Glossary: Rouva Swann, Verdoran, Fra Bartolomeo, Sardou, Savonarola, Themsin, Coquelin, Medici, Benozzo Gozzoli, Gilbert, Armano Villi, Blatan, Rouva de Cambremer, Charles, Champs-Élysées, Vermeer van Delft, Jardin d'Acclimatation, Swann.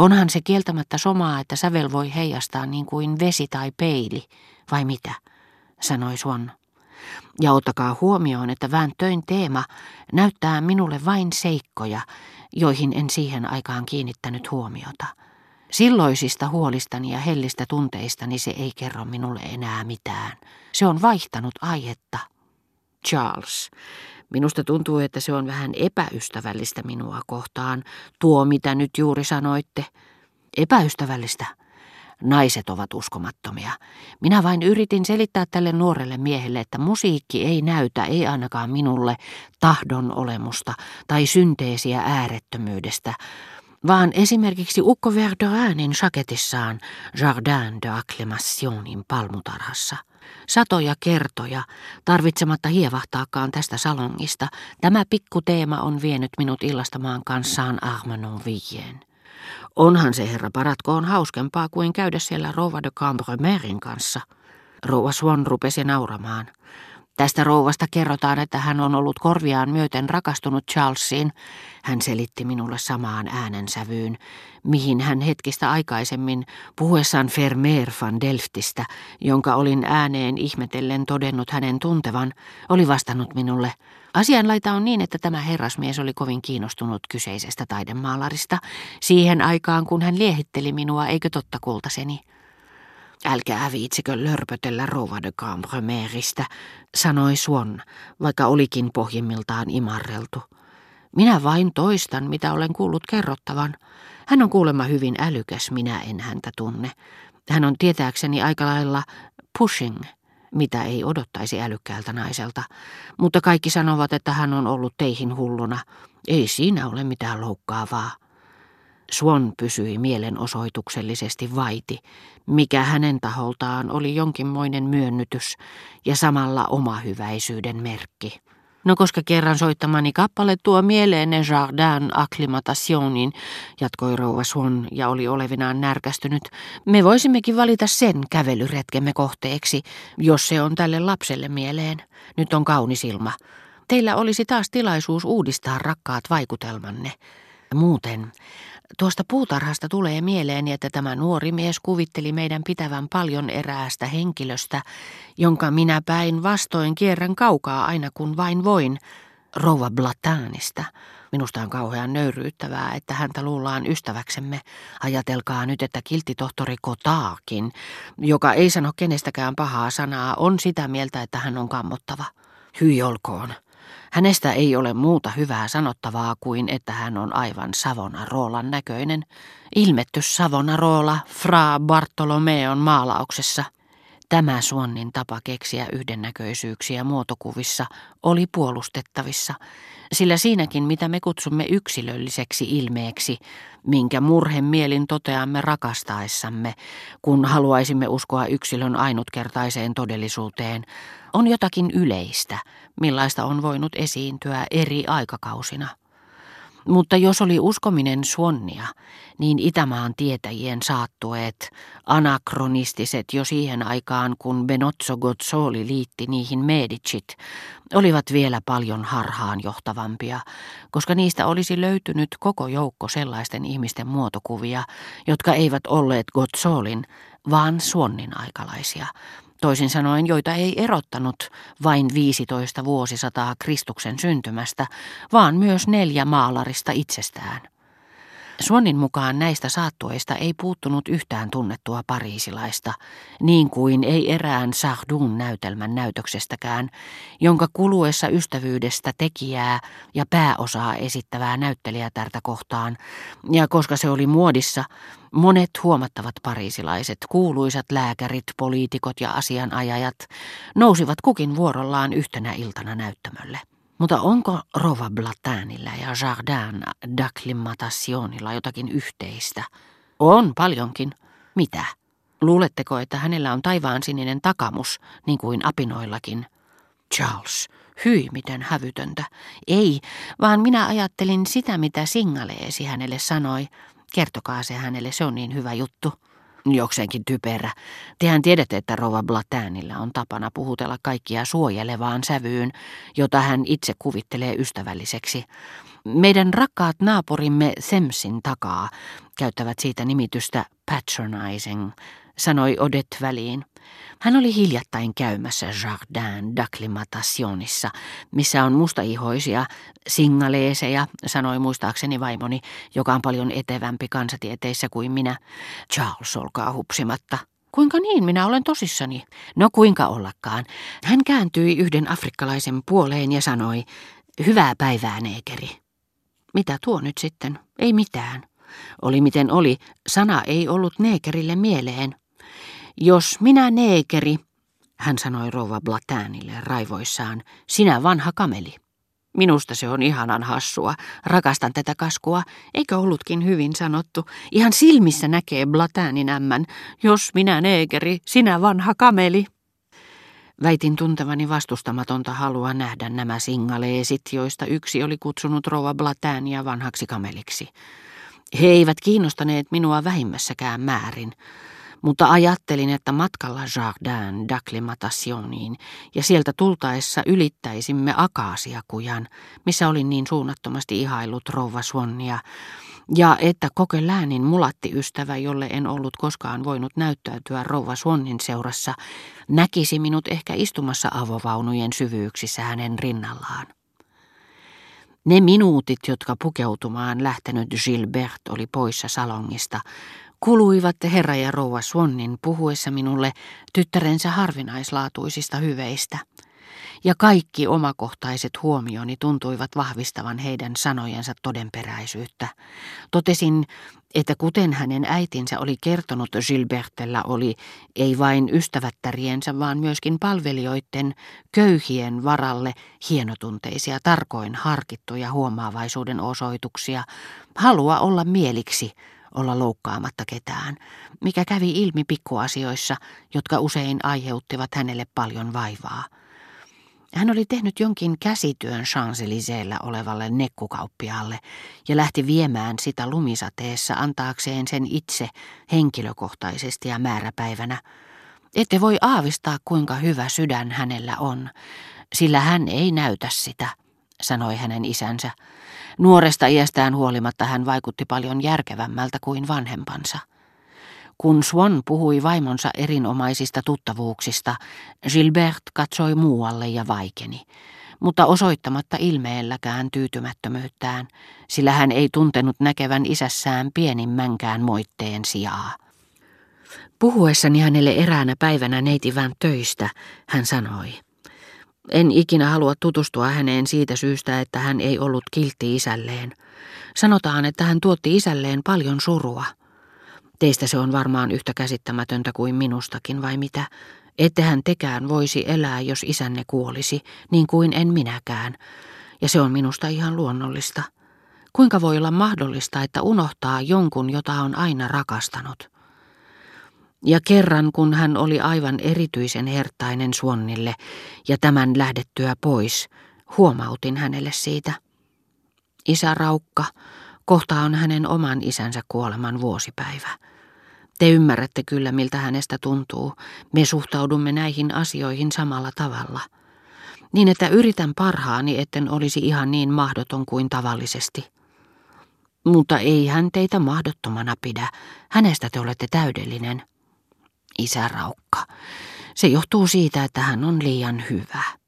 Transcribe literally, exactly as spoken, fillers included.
Onhan se kieltämättä somaa, että sävel voi heijastaa niin kuin vesi tai peili, vai mitä, sanoi Swann. Ja ottakaa huomioon, että vääntöin teema näyttää minulle vain seikkoja, joihin en siihen aikaan kiinnittänyt huomiota. Silloisista huolistani ja hellistä tunteistani se ei kerro minulle enää mitään. Se on vaihtanut aihetta. Charles, minusta tuntuu, että se on vähän epäystävällistä minua kohtaan, tuo mitä nyt juuri sanoitte. Epäystävällistä? Naiset ovat uskomattomia. Minä vain yritin selittää tälle nuorelle miehelle, että musiikki ei näytä, ei ainakaan minulle, tahdon olemusta tai synteesiä äärettömyydestä, vaan esimerkiksi ukko Verdoranin saketissaan Jardin d'Acclimatationin palmutarhassa. Satoja kertoja, tarvitsematta hievahtaakaan tästä salongista, tämä pikkuteema on vienyt minut illastamaan kanssaan Armanon Villien. Onhan se herra paratkoon hauskempaa kuin käydä siellä rouva de Cambremerin kanssa. Rouva Swann rupesi nauramaan. Tästä rouvasta kerrotaan, että hän on ollut korviaan myöten rakastunut Charlesiin. Hän selitti minulle samaan äänensävyyn, mihin hän hetkistä aikaisemmin puhuessaan Vermeer van Delftistä, jonka olin ääneen ihmetellen todennut hänen tuntevan, oli vastannut minulle. Asianlaita on niin, että tämä herrasmies oli kovin kiinnostunut kyseisestä taidemaalarista siihen aikaan, kun hän liehitteli minua, eikö totta kultaseni? Älkää viitsikö lörpötellä rouva de Cambremeristä, sanoi Swann, vaikka olikin pohjimmiltaan imarreltu. Minä vain toistan, mitä olen kuullut kerrottavan. Hän on kuulemma hyvin älykäs, minä en häntä tunne. Hän on tietääkseni aika lailla pushing, mitä ei odottaisi älykkäältä naiselta. Mutta kaikki sanovat, että hän on ollut teihin hulluna. Ei siinä ole mitään loukkaavaa. Swann pysyi mielenosoituksellisesti vaiti, mikä hänen taholtaan oli jonkinmoinen myönnytys ja samalla omahyväisyyden merkki. No koska kerran soittamani kappale tuo mieleen Jardin d'Acclimatationin, jatkoi rouva Swann ja oli olevinaan närkästynyt, me voisimmekin valita sen kävelyretkemme kohteeksi, jos se on tälle lapselle mieleen. Nyt on kaunis ilma. Teillä olisi taas tilaisuus uudistaa rakkaat vaikutelmanne. Muuten, tuosta puutarhasta tulee mieleeni, että tämä nuori mies kuvitteli meidän pitävän paljon eräästä henkilöstä, jonka minä päin vastoin kierrän kaukaa aina kun vain voin, rouva Blatanista. Minusta on kauhean nöyryyttävää, että häntä luullaan ystäväksemme. Ajatelkaa nyt, että kilttitohtori Kotaakin, joka ei sano kenestäkään pahaa sanaa, on sitä mieltä, että hän on kammottava. Hyi olkoon. Hänestä ei ole muuta hyvää sanottavaa kuin, että hän on aivan Savonarolan näköinen. Ilmetty Savonarola Fra Bartolomeon maalauksessa. Tämä Swannin tapa keksiä yhdennäköisyyksiä muotokuvissa oli puolustettavissa, sillä siinäkin, mitä me kutsumme yksilölliseksi ilmeeksi, minkä murhemielin toteamme rakastaessamme, kun haluaisimme uskoa yksilön ainutkertaiseen todellisuuteen, on jotakin yleistä, millaista on voinut esiintyä eri aikakausina. Mutta jos oli uskominen Swannia, niin Itämaan tietäjien saattueet, anakronistiset jo siihen aikaan, kun Benozzo Gozzoli liitti niihin Medicit, olivat vielä paljon harhaan johtavampia, koska niistä olisi löytynyt koko joukko sellaisten ihmisten muotokuvia, jotka eivät olleet Gozzolin, vaan Swannin aikalaisia. Toisin sanoen, joita ei erottanut vain viisitoista vuosisataa Kristuksen syntymästä, vaan myös neljä maalarista itsestään. Swannin mukaan näistä saattueista ei puuttunut yhtään tunnettua pariisilaista, niin kuin ei erään Sardoun näytelmän näytöksestäkään, jonka kuluessa ystävyydestä tekijää ja pääosaa esittävää näyttelijätärtä kohtaan, ja koska se oli muodissa, monet huomattavat pariisilaiset, kuuluisat lääkärit, poliitikot ja asianajajat nousivat kukin vuorollaan yhtenä iltana näyttämölle. Mutta onko rouva Blatanilla ja Jardin d'Acclimatationilla jotakin yhteistä? On paljonkin. Mitä? Luuletteko, että hänellä on taivaansininen takamus, niin kuin apinoillakin? Charles, hyi miten hävytöntä. Ei, vaan minä ajattelin sitä, mitä singaleesi hänelle sanoi. Kertokaa se hänelle, se on niin hyvä juttu. Jokseenkin typerä. Tehän tiedätte, että rouva Blatanilla on tapana puhutella kaikkia suojelevaan sävyyn, jota hän itse kuvittelee ystävälliseksi. Meidän rakkaat naapurimme Themsin takaa käyttävät siitä nimitystä patronizing, sanoi Odette väliin. Hän oli hiljattain käymässä Jardin d'Acclimatationissa, missä on mustaihoisia singaleeseja, sanoi muistaakseni vaimoni, joka on paljon etevämpi kansatieteissä kuin minä. Charles, olkaa hupsimatta. Kuinka niin? Minä olen tosissani. No kuinka ollakaan. Hän kääntyi yhden afrikkalaisen puoleen ja sanoi, hyvää päivää, neekeri. Mitä tuo nyt sitten? Ei mitään. Oli miten oli, sana ei ollut neekerille mieleen. Jos minä neekeri, hän sanoi rouva Blatanille raivoissaan, sinä vanha kameli. Minusta se on ihanan hassua. Rakastan tätä kaskua. Eikö ollutkin hyvin sanottu? Ihan silmissä näkee Blatanin ämmän. Jos minä neekeri, sinä vanha kameli. Väitin tuntevani vastustamatonta halua nähdä nämä singaleesit, joista yksi oli kutsunut rouva Blatania vanhaksi kameliksi. He eivät kiinnostaneet minua vähimmässäkään määrin, mutta ajattelin, että matkalla Jardin d'Acclimatationiin ja sieltä tultaessa ylittäisimme akaasiakujan, missä olin niin suunnattomasti ihaillut rouva Swannia, ja että Coquelinin mulatti ystävä, jolle en ollut koskaan voinut näyttäytyä rouva Swannin seurassa, näkisi minut ehkä istumassa avovaunujen syvyyksissä hänen rinnallaan. Ne minuutit, jotka pukeutumaan lähtenyt Gilbert oli poissa salongista, kuluivat herra ja rouva Swannin puhuessa minulle tyttärensä harvinaislaatuisista hyveistä, ja kaikki omakohtaiset huomioni tuntuivat vahvistavan heidän sanojensa todenperäisyyttä. Totesin, että kuten hänen äitinsä oli kertonut, Gilbertellä oli ei vain ystävättäriensä, vaan myöskin palvelijoiden köyhien varalle hienotunteisia, tarkoin harkittuja huomaavaisuuden osoituksia, halua olla mieliksi, olla loukkaamatta ketään, mikä kävi ilmi pikkuasioissa, jotka usein aiheuttivat hänelle paljon vaivaa. Hän oli tehnyt jonkin käsityön Champs-Élysées'llä olevalle nekkukauppiaalle ja lähti viemään sitä lumisateessa antaakseen sen itse henkilökohtaisesti ja määräpäivänä. Ette voi aavistaa, kuinka hyvä sydän hänellä on, sillä hän ei näytä sitä, sanoi hänen isänsä. Nuoresta iästään huolimatta hän vaikutti paljon järkevämmältä kuin vanhempansa. Kun Swann puhui vaimonsa erinomaisista tuttavuuksista, Gilbert katsoi muualle ja vaikeni, mutta osoittamatta ilmeelläkään tyytymättömyyttään, sillä hän ei tuntenut näkevän isässään pienimmänkään moitteen sijaa. Puhuessani hänelle eräänä päivänä neitivän töistä, hän sanoi, en ikinä halua tutustua häneen siitä syystä, että hän ei ollut kiltti isälleen. Sanotaan, että hän tuotti isälleen paljon surua. Teistä se on varmaan yhtä käsittämätöntä kuin minustakin, vai mitä? Ettehän tekään voisi elää, jos isänne kuolisi, niin kuin en minäkään. Ja se on minusta ihan luonnollista. Kuinka voi olla mahdollista, että unohtaa jonkun, jota on aina rakastanut? Ja kerran, kun hän oli aivan erityisen herttainen Swannille ja tämän lähdettyä pois, huomautin hänelle siitä. Isä Raukka, kohta on hänen oman isänsä kuoleman vuosipäivä. Te ymmärrätte kyllä, miltä hänestä tuntuu. Me suhtaudumme näihin asioihin samalla tavalla. Niin, että yritän parhaani, etten olisi ihan niin mahdoton kuin tavallisesti. Mutta ei hän teitä mahdottomana pidä. Hänestä te olette täydellinen. Isä Raukka. Se johtuu siitä, että hän on liian hyvä.